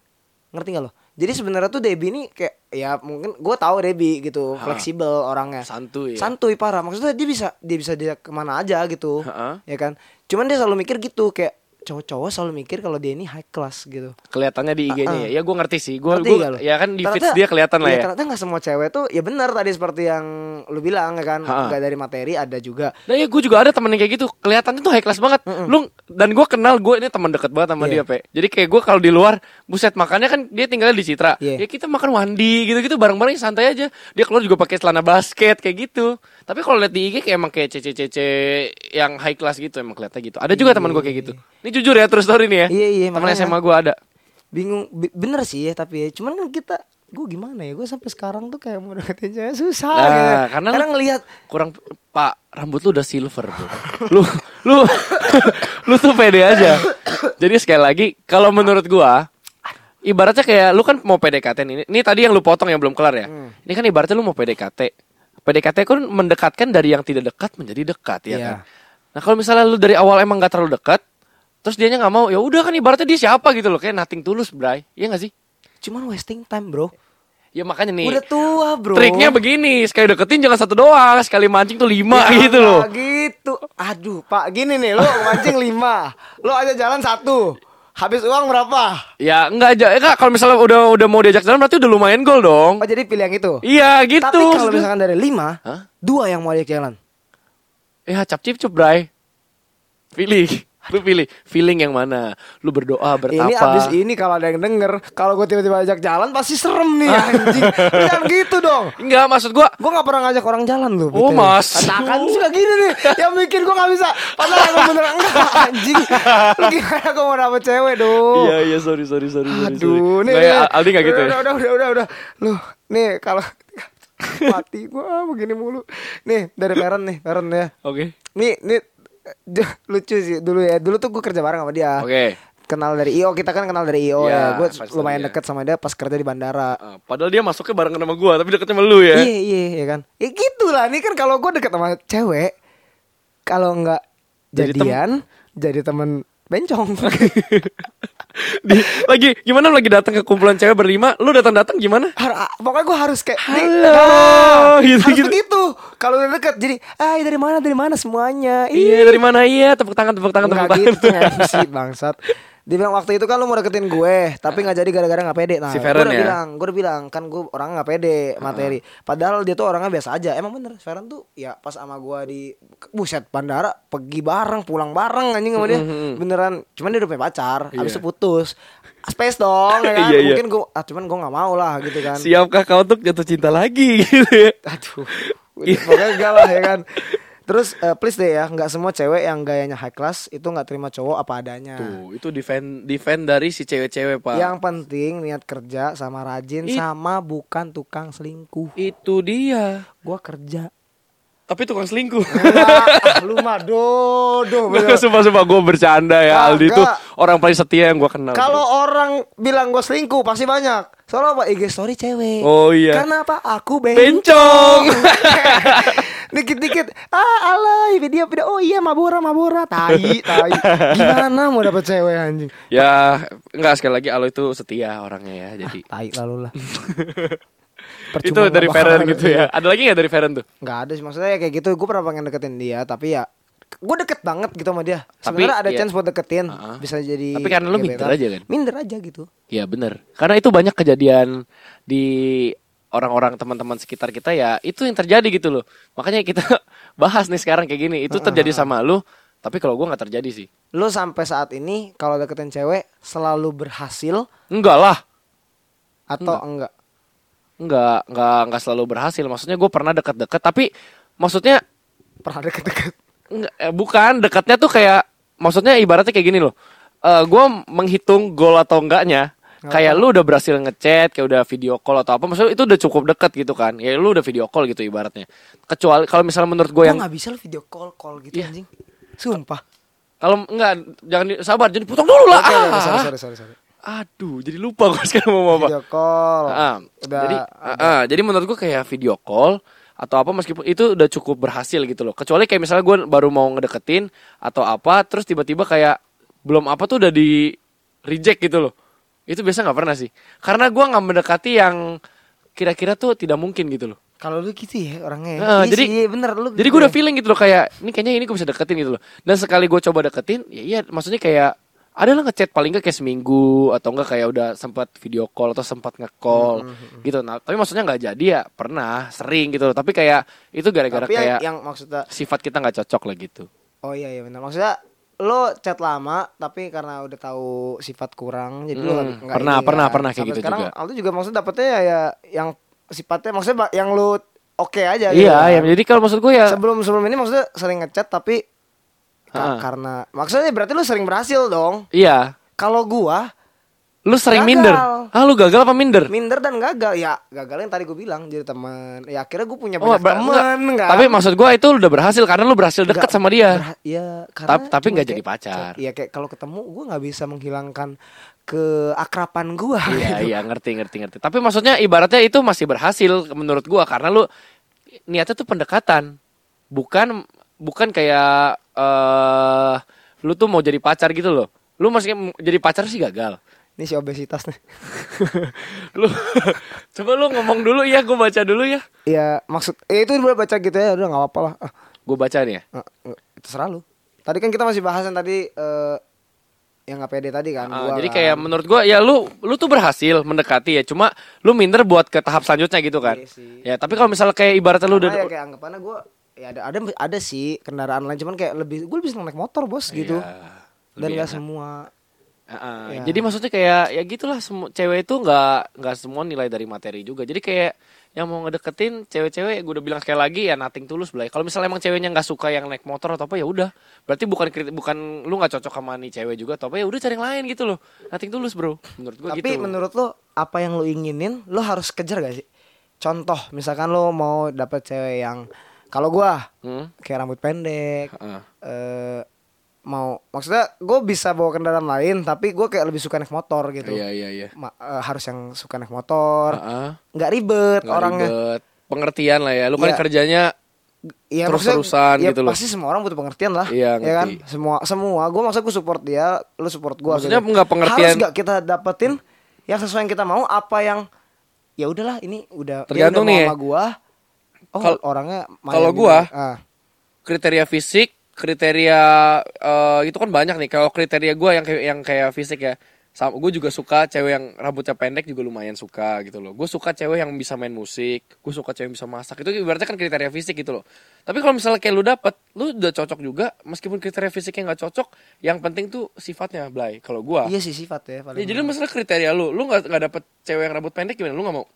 Ngerti gak lo? Jadi sebenarnya tuh Debby nih kayak, ya mungkin gue tahu Debby gitu, fleksibel orangnya. Santuy parah, maksudnya dia bisa diajak kemana aja gitu. Ya kan? Cuman dia selalu mikir gitu kayak, cowok-cowok selalu mikir kalau dia ini high class gitu. Kelihatannya di IG-nya ya. Ya gue ngerti sih. Gue ya kan di feeds dia kelihatan lah ya. Ternyata nggak semua cewek tuh ya benar tadi seperti yang lu bilang ya kan. Nggak dari materi ada juga. Nah ya gue juga ada temen yang kayak gitu. Kelihatannya tuh high class banget. Lu dan gue kenal, gue ini teman deket banget sama dia pe. Jadi kayak gue kalau di luar buset, makannya kan dia tinggalnya di Citra. Ya kita makan Wandi gitu-gitu bareng-bareng santai aja. Dia keluar juga pakai celana basket kayak gitu. Tapi kalau lihat di IG kayak emang kayak cece yang high class gitu, emang kelihatannya gitu. Ada juga teman gue kayak gitu. Ini jujur ya, terus story nih ya. Iya, temen SMA gue ada. Bingung, bener sih ya tapi ya. Cuman kan gue gimana ya, gue sampai sekarang tuh kayak mau deketin cewek susah. Nah, ya. Karena ngelihat kurang pak, rambut lu udah silver bro. lu tuh pede aja. Jadi sekali lagi, kalau menurut gue, ibaratnya kayak lu kan mau PDKT ini. Ini tadi yang lu potong yang belum kelar ya. Ini kan ibaratnya lu mau PDKT kan mendekatkan dari yang tidak dekat menjadi dekat ya kan. Nah kalau misalnya lu dari awal emang gak terlalu dekat, terus dianya gak mau, ya udah kan ibaratnya dia siapa gitu loh. Kayak nothing tulus bray, iya gak sih? Cuman wasting time bro. Ya makanya nih, udah tua bro. Triknya begini, sekali deketin jangan satu doang, sekali mancing tuh 5 ya, gitu loh. Gitu, aduh pak, gini nih, lo mancing 5, lo aja jalan 1. Habis uang berapa? Ya enggak aja. Kak, kalau misalnya udah mau diajak jalan berarti udah lumayan gol dong. Oh, jadi pilih yang itu. Iya, gitu. Tapi kalau misalkan dari 5, 2 yang mau diajak jalan. Ya, cap-cip-cup, Bray. Pilih. Lu pilih feeling yang mana? Lu berdoa, bertapa. Ini abis ini kalau ada yang denger, kalau gue tiba-tiba ajak jalan pasti serem nih anjing. Jangan gitu dong. Enggak, maksud gue, gue gak pernah ngajak orang jalan loh. Oh mas, katakan suka gini nih yang bikin gue gak bisa. Padahal aku bener enggak anjing. Lu gimana gue mau dapet cewek dong. Iya iya sorry. Aduh nih, nah, Aldi gak gitu ya. Udah lu nih kalau mati gue begini mulu. Nih dari Peren ya. Oke. Nih lucu sih dulu ya. Dulu tuh gue kerja bareng sama dia. Oke. Okay. Kenal dari IO, kita kan kenal dari IO ya. Gue lumayan deket sama dia pas kerja di bandara. Padahal dia masuknya bareng sama gue, tapi deketnya sama lu ya. Iya kan. Ya gitulah. Ini kan kalau gue deket sama cewek, kalau nggak jadian, jadi temen bencong. Lagi gimana lagi datang ke kumpulan cewek berlima, lu datang gimana? Pokoknya gue harus kayak halo gitu. Gitu. Kalau udah deket jadi dari mana semuanya. Iya dari mana, iya tepuk tangan. Gitu, sih bangsat. Dia bilang waktu itu kan lu mau deketin gue, tapi gak jadi gara-gara gak pede. Nah, si Feren ya? Gue udah bilang kan gue orangnya gak pede materi. Padahal dia tuh orangnya biasa aja. Emang bener, Feren tuh ya pas sama gue di buset bandara, pergi bareng, pulang bareng anjing sama dia. Beneran, cuman dia udah punya pacar, abis itu putus. Space dong ya kan? Mungkin gue, cuman gue gak mau lah gitu kan. Siapkah kau untuk jatuh cinta lagi gitu ya? Aduh, pokoknya enggak lah ya kan. Terus please deh ya, gak semua cewek yang gayanya high class itu gak terima cowok apa adanya. Tuh, itu defend dari si cewek-cewek pak. Yang penting niat kerja sama rajin, sama bukan tukang selingkuh. Itu dia. Gua kerja tapi tukang selingkuh. Lu mah dodo. Sumpah-sumpah gue bercanda ya. Aldi tuh orang paling setia yang gue kenal. Kalau orang bilang gue selingkuh pasti banyak. Soalnya IG story cewek. Oh iya. Karena apa? Aku bencong. Dikit-dikit alay video. Oh iya mabura. Tai. Gimana mau dapet cewek anjing? Ya enggak, sekali lagi Alo itu setia orangnya ya. Jadi tai lalu lah. Itu dari Feren gitu ya. Ada lagi gak dari Feren tuh? Gak ada sih. Maksudnya ya kayak gitu. Gue pernah pengen deketin dia, tapi ya gue deket banget gitu sama dia. Sebenarnya ada chance buat deketin, bisa jadi. Tapi karena lu minder aja kan? Minder aja gitu. Iya benar. Karena itu banyak kejadian di orang-orang teman-teman sekitar kita ya. Itu yang terjadi gitu loh. Makanya kita bahas nih sekarang kayak gini. Itu terjadi sama lu, tapi kalau gue gak terjadi sih. Lu sampai saat ini kalau deketin cewek selalu berhasil? Enggak lah. Atau enggak selalu berhasil. Maksudnya gue pernah deket-deket, tapi maksudnya pernah deket-deket. Enggak, bukan dekatnya tuh kayak, maksudnya ibaratnya kayak gini loh. Gue menghitung gol atau enggaknya. Kayak lu udah berhasil ngechat, kayak udah video call atau apa, maksudnya itu udah cukup dekat gitu kan. Ya lu udah video call gitu ibaratnya. Kecuali kalau misalnya menurut gue yang enggak bisa lu video call gitu anjing. Sumpah. Kalau enggak, jangan sabar, jadi potong dulu lah. Sorry. Aduh, jadi lupa gue sekarang mau apa. Video call. Jadi menurut gue kayak video call atau apa meskipun itu udah cukup berhasil gitu loh. Kecuali kayak misalnya gue baru mau ngedeketin atau apa, terus tiba-tiba kayak belum apa tuh udah di reject gitu loh. Itu biasa gak pernah sih. Karena gue gak mendekati yang kira-kira tuh tidak mungkin gitu loh. Kalau lu gitu ya orangnya. Jadi bener lu. Jadi gue udah feeling gitu loh kayak ini kayaknya ini gue bisa deketin gitu loh. Dan sekali gue coba deketin, ya iya maksudnya kayak adalah ngechat paling enggak kayak seminggu atau enggak kayak udah sempat video call atau sempat nge-call gitu. Nah, tapi maksudnya enggak jadi ya pernah sering gitu loh. Tapi kayak itu gara-gara tapi kayak yang maksudnya sifat kita enggak cocok lah gitu. Oh iya benar. Maksudnya lo chat lama tapi karena udah tahu sifat kurang jadi lo enggak pernah kayak gitu sekarang, juga. Sekarang Aldo juga maksudnya dapetnya ya yang sifatnya maksudnya yang lo oke aja gitu. Iya, ya. Jadi kalau maksud gue ya sebelum ini maksudnya sering ngechat tapi karena maksudnya berarti lu sering berhasil dong. Iya. Kalau gua lu sering gagal. Minder. Ah lu gagal apa minder? Minder dan gagal. Ya gagal yang tadi gua bilang jadi teman. Ya akhirnya gua punya banyak teman. Tapi maksud gua itu lu udah berhasil karena lu berhasil deket sama dia. Iya. Tapi nggak jadi pacar. Iya kayak kalau ketemu gua nggak bisa menghilangkan keakrapan gua. Iya gitu. Iya ngerti. Tapi maksudnya ibaratnya itu masih berhasil menurut gua karena lu niatnya tuh pendekatan bukan kayak lu tuh mau jadi pacar gitu loh. Lu maksudnya jadi pacar sih gagal. Ini si obesitas nih. Lu coba lu ngomong dulu ya, gue baca dulu ya. Iya maksud itu udah baca gitu ya. Udah gak apa-apa lah. Gue baca nih ya. Terserah lu. Tadi kan kita masih bahasan tadi yang nggak pede tadi kan. Jadi kayak kan, menurut gue ya lu tuh berhasil mendekati ya, cuma lu minder buat ke tahap selanjutnya gitu kan. Ya tapi kalau misalnya kayak ibaratnya lu udah ya, kayak anggapannya gue ya ada sih kendaraan lain, cuman kayak gue lebih seneng naik motor bos gitu. Dan nggak semua. Ya. Jadi maksudnya kayak ya gitulah, cewek itu nggak semua nilai dari materi juga. Jadi kayak yang mau ngedeketin cewek-cewek, gue udah bilang sekali lagi ya nothing tulus belai. Kalau misalnya emang ceweknya nggak suka yang naik motor atau apa ya udah, berarti bukan lu nggak cocok sama nih cewek juga atau apa, ya udah cari yang lain gitu loh. Nothing tulus bro, menurut gue. Tapi gitu. Tapi menurut lo apa yang lo inginin lo harus kejar gak sih? Contoh misalkan lo mau dapet cewek yang kalau gue kayak rambut pendek, mau maksudnya gue bisa bawa kendaraan lain tapi gue kayak lebih suka naik motor gitu. Iya. Harus yang suka naik motor, nggak ribet orangnya. Pengertian lah ya. Lu kan kerjanya terus-terusan gitu loh. Pasti semua orang butuh pengertian lah. Iya kan. Semua. Gue maksudnya gue support dia, lu support gue. Maksudnya nggak gitu. Pengertian. Harus nggak kita dapetin yang sesuai yang kita mau, apa yang ya udahlah ini udah. Tergantung nih. Sama gue. Orangnya. Kalau gue kriteria fisik. Kriteria itu kan banyak nih. Kalau kriteria gue yang kayak fisik ya, gue juga suka cewek yang rambutnya pendek, juga lumayan suka gitu loh. Gue suka cewek yang bisa main musik, gue suka cewek yang bisa masak. Itu ibaratnya kan kriteria fisik gitu loh. Tapi kalau misalnya kayak lu dapet, lu udah cocok juga, meskipun kriteria fisiknya gak cocok, yang penting tuh sifatnya Blay. Kalau gue, iya sih sifatnya paling. Ya, jadi masalah kriteria lu gak dapet cewek yang rambut pendek gimana? Lu gak mau?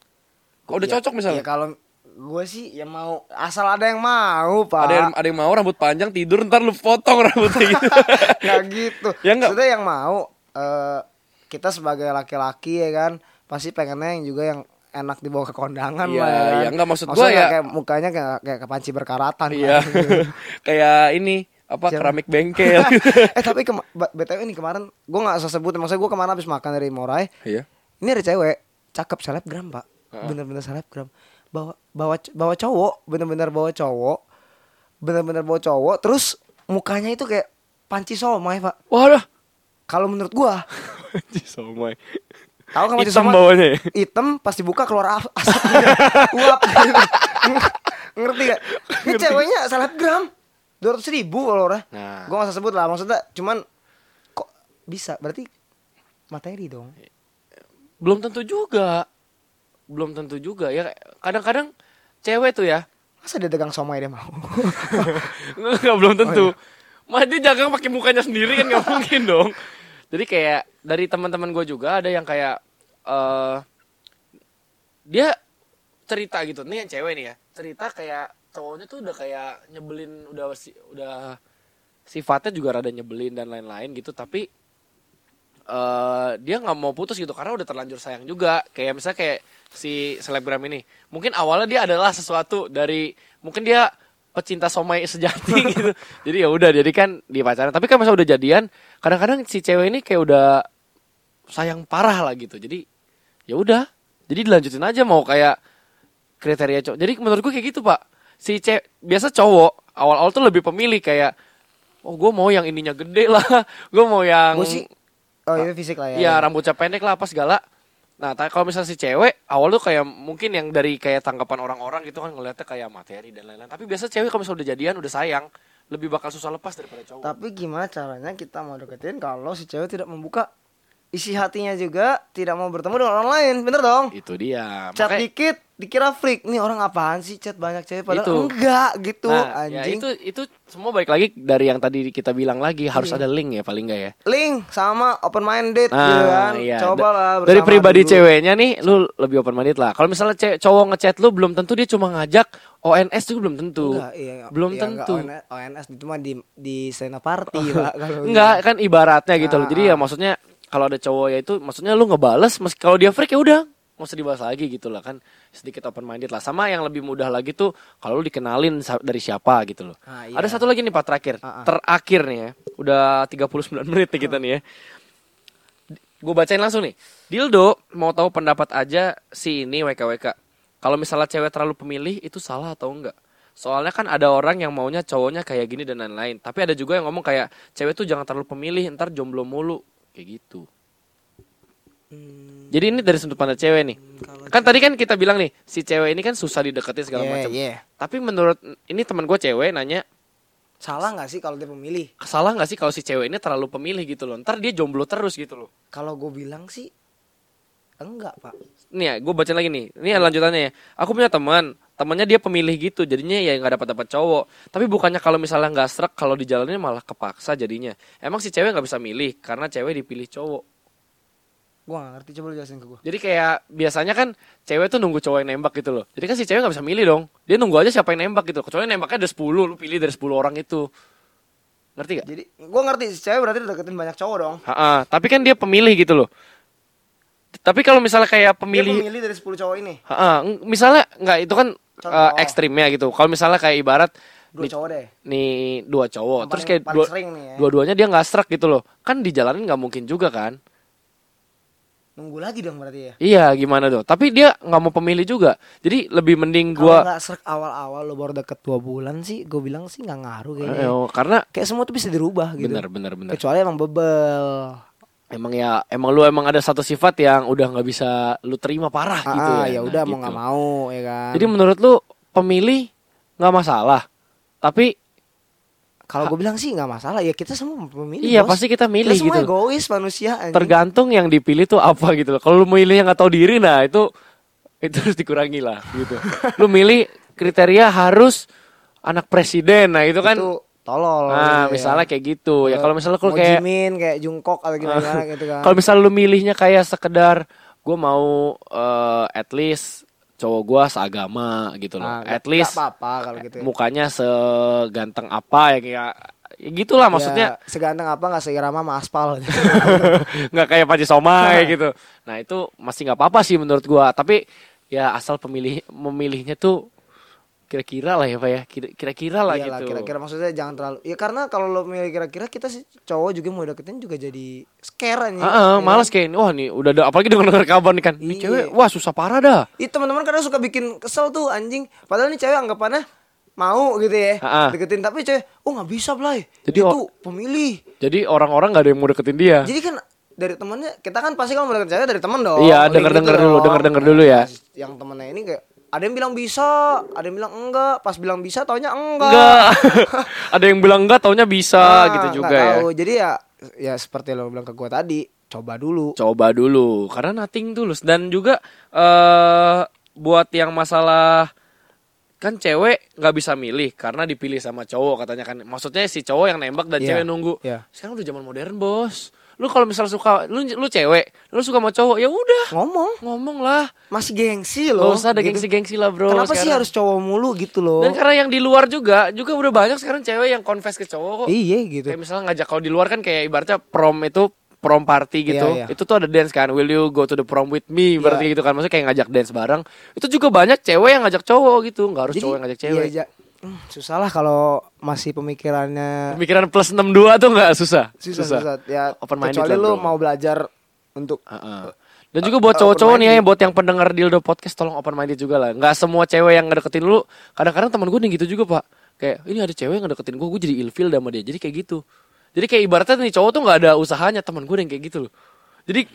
Kalau udah cocok misalnya kalau gue sih ya mau, asal ada yang mau pak. Ada yang mau rambut panjang tidur ntar lu potong rambutnya gitu. Gak gitu. Ya enggak. Maksudnya yang mau kita sebagai laki-laki ya kan pasti pengennya yang juga yang enak dibawa ke kondangan lah. Ya enggak maksud gue ya. Kayak mukanya kayak kepanci berkaratan. Iya. Gitu. Kayak ini apa keramik bengkel. Tapi BTW ini kemarin gue nggak usah sebut. Maksudnya gue kemarin habis makan dari Morai. Iya. Ini ada cewek cakep selebgram pak. Bener-bener selebgram. bawa cowok terus mukanya itu kayak panci somai pak. Waduh, kalau menurut gua panci somai, tahu kan panci somai bawahnya ya? Hitam pas dibuka keluar asap uap gitu. Ngerti gak? Ini ceweknya selebgram 200.000 follower. Nah, gua nggak usah sebut lah, maksudnya cuman kok bisa berarti materi dong? Belum tentu juga ya, kadang-kadang cewek tuh ya masa dia dagang somai dia mau. Nggak, belum tentu. Mas dia dagang pakai mukanya sendiri kan nggak mungkin dong. Jadi kayak dari teman-teman gue juga ada yang kayak dia cerita gitu nih, yang cewek nih ya cerita kayak cowoknya tuh udah kayak nyebelin, udah sifatnya juga rada nyebelin dan lain-lain gitu, tapi dia nggak mau putus gitu karena udah terlanjur sayang juga. Kayak misalnya kayak si selebgram ini mungkin awalnya dia adalah sesuatu dari, mungkin dia pecinta somai sejati gitu. Jadi ya udah, jadi kan dia pacaran, tapi kan masa udah jadian kadang-kadang si cewek ini kayak udah sayang parah lah gitu. Jadi ya udah, jadi dilanjutin aja mau kayak kriteria cowok. Jadi menurut gue kayak gitu pak, si cewek biasa cowok awal-awal tuh lebih pemilih kayak gue mau yang ininya gede lah, gue mau yang itu fisik lah ya. Iya, rambutnya pendek lah apa segala. Nah, kalau misalnya si cewek awal tuh kayak mungkin yang dari kayak tanggapan orang-orang gitu kan ngeliatnya kayak materi dan lain-lain. Tapi biasa cewek kalau misalnya udah jadian, udah sayang, lebih bakal susah lepas daripada cowok. Tapi gimana caranya kita mau deketin kalau si cewek tidak membuka isi hatinya juga, tidak mau bertemu dengan orang lain, bener dong? Itu dia. Chat makanya dikit dikira freak. Nih orang apaan sih chat banyak cewek padahal itu enggak gitu. Nah, anjing. Ya itu semua balik lagi dari yang tadi kita bilang lagi, harus ada link ya paling enggak ya. Link sama open minded gitu kan. Iya. Cobalah bersama. Dari pribadi dulu ceweknya nih lu lebih open minded lah. Kalau misalnya cowok ngechat lu belum tentu dia cuma ngajak ONS juga belum tentu. Enggak, belum tentu. Enggak, ONS cuma di Senopati lah kalau. Enggak, kan ibaratnya gitu loh. Jadi ya maksudnya kalau ada cowok ya itu maksudnya lu ngebales, kalau dia freak ya udah nggak usah dibahas lagi gitu lah, kan sedikit open minded lah. Sama yang lebih mudah lagi tuh kalau lu dikenalin dari siapa gitu loh. Ada satu lagi nih pak terakhir nih ya, udah 39 menit nih kita nih ya. Gue bacain langsung nih. Dildo mau tahu pendapat aja si ini WKWK, kalau misalnya cewek terlalu pemilih itu salah atau enggak? Soalnya kan ada orang yang maunya cowoknya kayak gini dan lain-lain, tapi ada juga yang ngomong kayak cewek tuh jangan terlalu pemilih ntar jomblo mulu kayak gitu. Jadi ini dari sudut pandang cewek nih. Kan tadi kan kita bilang nih, si cewek ini kan susah dideketin segala macam. Tapi menurut ini teman gue cewek nanya, Salah nggak sih kalau dia pemilih? Salah nggak sih kalau si cewek ini terlalu pemilih gitu loh? Ntar dia jomblo terus gitu loh. Kalau gue bilang sih enggak pak. Nih ya, gue bacain lagi nih. Ini lanjutannya ya. Aku punya temannya dia pemilih gitu, jadinya ya nggak dapat cowok. Tapi bukannya kalau misalnya nggak srek, kalau di jalannya malah kepaksa jadinya. Emang si cewek nggak bisa milih karena cewek dipilih cowok. Gue nggak ngerti, coba lu jelasin ke gue. Jadi kayak biasanya kan cewek tuh nunggu cowok yang nembak gitu loh. Jadi kan si cewek nggak bisa milih dong. Dia nunggu aja siapa yang nembak gitu. Kecuali nembaknya ada 10, lu pilih dari 10 orang itu. Ngerti nggak? Jadi gue ngerti, si cewek berarti deketin banyak cowok dong. Tapi kan dia pemilih gitu loh. Tapi kalau misalnya kayak pemilih, dia pemilih dari 10 cowok ini. Misalnya nggak, itu kan ekstrimnya gitu. Kalau misalnya kayak ibarat dua cowok deh, nih dua cowok terus kayak dua-duanya dia nggak srek gitu loh, kan di jalanin nggak mungkin juga kan, nunggu lagi dong berarti ya. Iya, gimana dong, tapi dia nggak mau pemilih juga, jadi lebih mending gua nggak srek awal-awal lo baru deket 2 bulan sih, gue bilang sih nggak ngaruh kayaknya. Karena kayak semua tuh bisa dirubah gitu. Bener kecuali emang bebel. Emang lu emang ada satu sifat yang udah nggak bisa lu terima parah gitu ya. Udah mau nggak mau ya kan. Jadi menurut lu pemilih nggak masalah, tapi kalau gue bilang sih nggak masalah ya, kita semua pemilih. Iya bos. Pasti kita milih kita gitu. Kita semua egois manusia. Tergantung yang dipilih tuh apa gitu. Kalau lu milih yang nggak tahu diri, nah itu harus dikurangi lah gitu. Lu milih kriteria harus anak presiden, nah itu kan. Itu tolol. Nah, misalnya kayak gitu. Ya kalau misalnya lu kayak Jimin, kayak Jungkook atau gimana gitu kan. Kalau misalnya lu milihnya kayak sekedar gue mau at least cowok gue seagama gitu loh. At least gak apa-apa kalau gitu. Ya. Mukanya seganteng apa ya, kayak ya gitulah maksudnya. Ya, seganteng apa enggak seirama sama aspal. Enggak kayak Panji Somai gitu. Nah, itu masih enggak apa-apa sih menurut gue, tapi ya asal memilihnya tuh kira-kira lah ya Pak ya, kira-kira lah. Iyalah, gitu. Kira-kira maksudnya jangan terlalu. Ya karena kalau lo milih kira-kira, kita sih cowok juga mau deketin juga jadi scare nih. Malas kayak ini. Wah nih udah ada, apalagi denger kabar nih kan. Nih cewek wah susah parah dah. Ih teman-teman kadang suka bikin kesel tuh anjing. Padahal nih cewek anggapannya mau gitu ya. Deketin tapi cewek enggak bisa Blay. Jadi itu pemilih. Jadi orang-orang enggak ada yang mau deketin dia. Jadi kan dari temannya, kita kan pasti kalau mau deketin cewek dari teman dong. Iya, denger dulu ya. Yang temannya ini kayak ada yang bilang bisa, ada yang bilang enggak. Pas bilang bisa, taunya enggak. Ada yang bilang enggak, taunya bisa, gitu juga ya. Jadi ya seperti lo bilang ke gue tadi, coba dulu, karena nothing tulus. Dan juga buat yang masalah kan cewek nggak bisa milih karena dipilih sama cowok katanya kan. Maksudnya si cowok yang nembak dan cewek nunggu. Sekarang udah zaman modern bos. Lu kalau misalnya suka, lu cewek, lu suka sama cowok, ya udah ngomong lah. Masih gengsi loh. Gak usah ada gitu. Gengsi lah bro. Kenapa sekarang sih harus cowok mulu gitu loh? Dan karena yang di luar juga udah banyak sekarang cewek yang confess ke cowok. Iya gitu. Kayak misalnya ngajak, kalau di luar kan kayak ibaratnya prom party gitu. Iya. Itu tuh ada dance kan, will you go to the prom with me, berarti gitu kan. Maksudnya kayak ngajak dance bareng. Itu juga banyak cewek yang ngajak cowok gitu, nggak harus jadi, cowok yang ngajak cewek. Iya, susah lah kalau masih pemikiran plus 62 tuh nggak susah. Ya kecuali lu mau belajar untuk dan juga buat cowok-cowok nih ya, buat yang pendengar Dildo Podcast, tolong open minded juga lah. Nggak semua cewek yang ngedeketin lu, kadang-kadang teman gue nih gitu juga pak, kayak ini ada cewek yang ngedeketin gue jadi ilfil sama dia, jadi kayak gitu. Jadi kayak ibaratnya nih cowok tuh nggak ada usahanya, teman gue yang kayak gitu loh. Jadi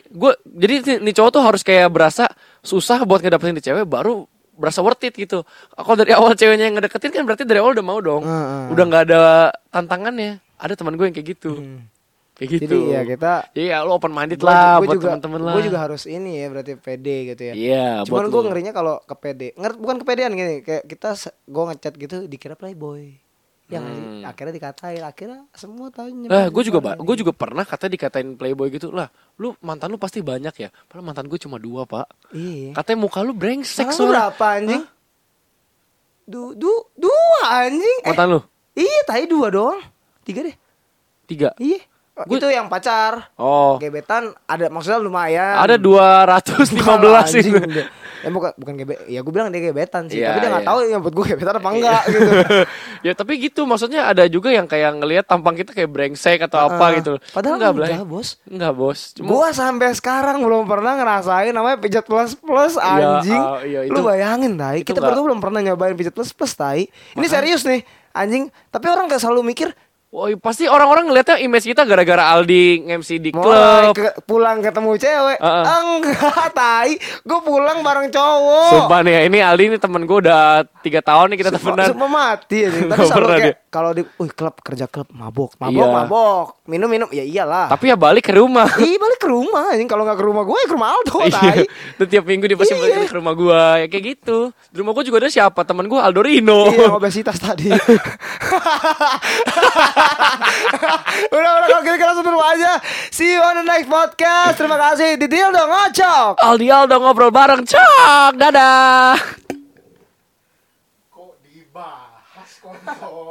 nih cowok tuh harus kayak berasa susah buat ngedapetin di cewek baru berasa worth it gitu. Kalau dari awal ceweknya yang ngedeketin kan berarti dari awal udah mau dong. Udah gak ada tantangannya. Ada teman gue yang kayak gitu. Kayak gitu. Jadi ya kita, iya lu open minded lah buat teman-teman lah. Gue juga harus ini ya berarti pede gitu ya. Iya. Cuman gue ngerinya kalau ke pede, bukan kepedean gini, kayak gue ngechat gitu dikira playboy. Yang akhirnya dikatain, akhirnya semua tahunya. Gue juga pernah katanya dikatain playboy gitu lah. Lu mantan lu pasti banyak ya. Padahal mantan gue cuma 2 pak. Iya. Katanya muka lu brengsek. Lu berapa anjing? 2 anjing. Mantan lu? Iya, tadi 2 doang. 3 deh. 3. Iya. Itu yang pacar. Oh. Gebetan ada, maksudnya lumayan. Ada 215 itu. Ya bukan gebetan, ya gue bilang dia gebetan sih, tapi dia gak tahu yang buat gue gebetan apa enggak gitu. Ya tapi gitu, maksudnya ada juga yang kayak ngelihat tampang kita kayak brengsek atau apa gitu. Padahal enggak bos. Gue sampai sekarang belum pernah ngerasain namanya pijat plus anjing. Itu, lu bayangin tai, kita berdua belum pernah nyobain pijat plus tai. Ini serius nih anjing, tapi orang gak selalu mikir Woi, pasti orang-orang ngeliatnya image kita gara-gara Aldi MC di klub. Pulang ketemu cewek. Enggak, tai. Gue pulang bareng cowok. Sumpah nih ya, ini Aldi ini temen gue udah 3 tahun nih kita temenan. Sumpah mati ya. Tapi selalu kayak kalau di klub, kerja klub, mabok. Minum-minum, ya iyalah. Tapi ya balik ke rumah. Iya, balik ke rumah. Kalau gak ke rumah gue, ya ke rumah Aldo, tai. Itu tiap minggu dia pasti balik ke rumah gue. Ya kayak gitu. Di rumah gue juga ada siapa? Temen gue Aldo Rino. Iya, obesitas tadi. Udah kalau gini langsung dulu aja. See you on the next podcast. Terima kasih. Didil dong ngocok. Aldo ngobrol bareng cok. Dadah. Kok dibahas kontol.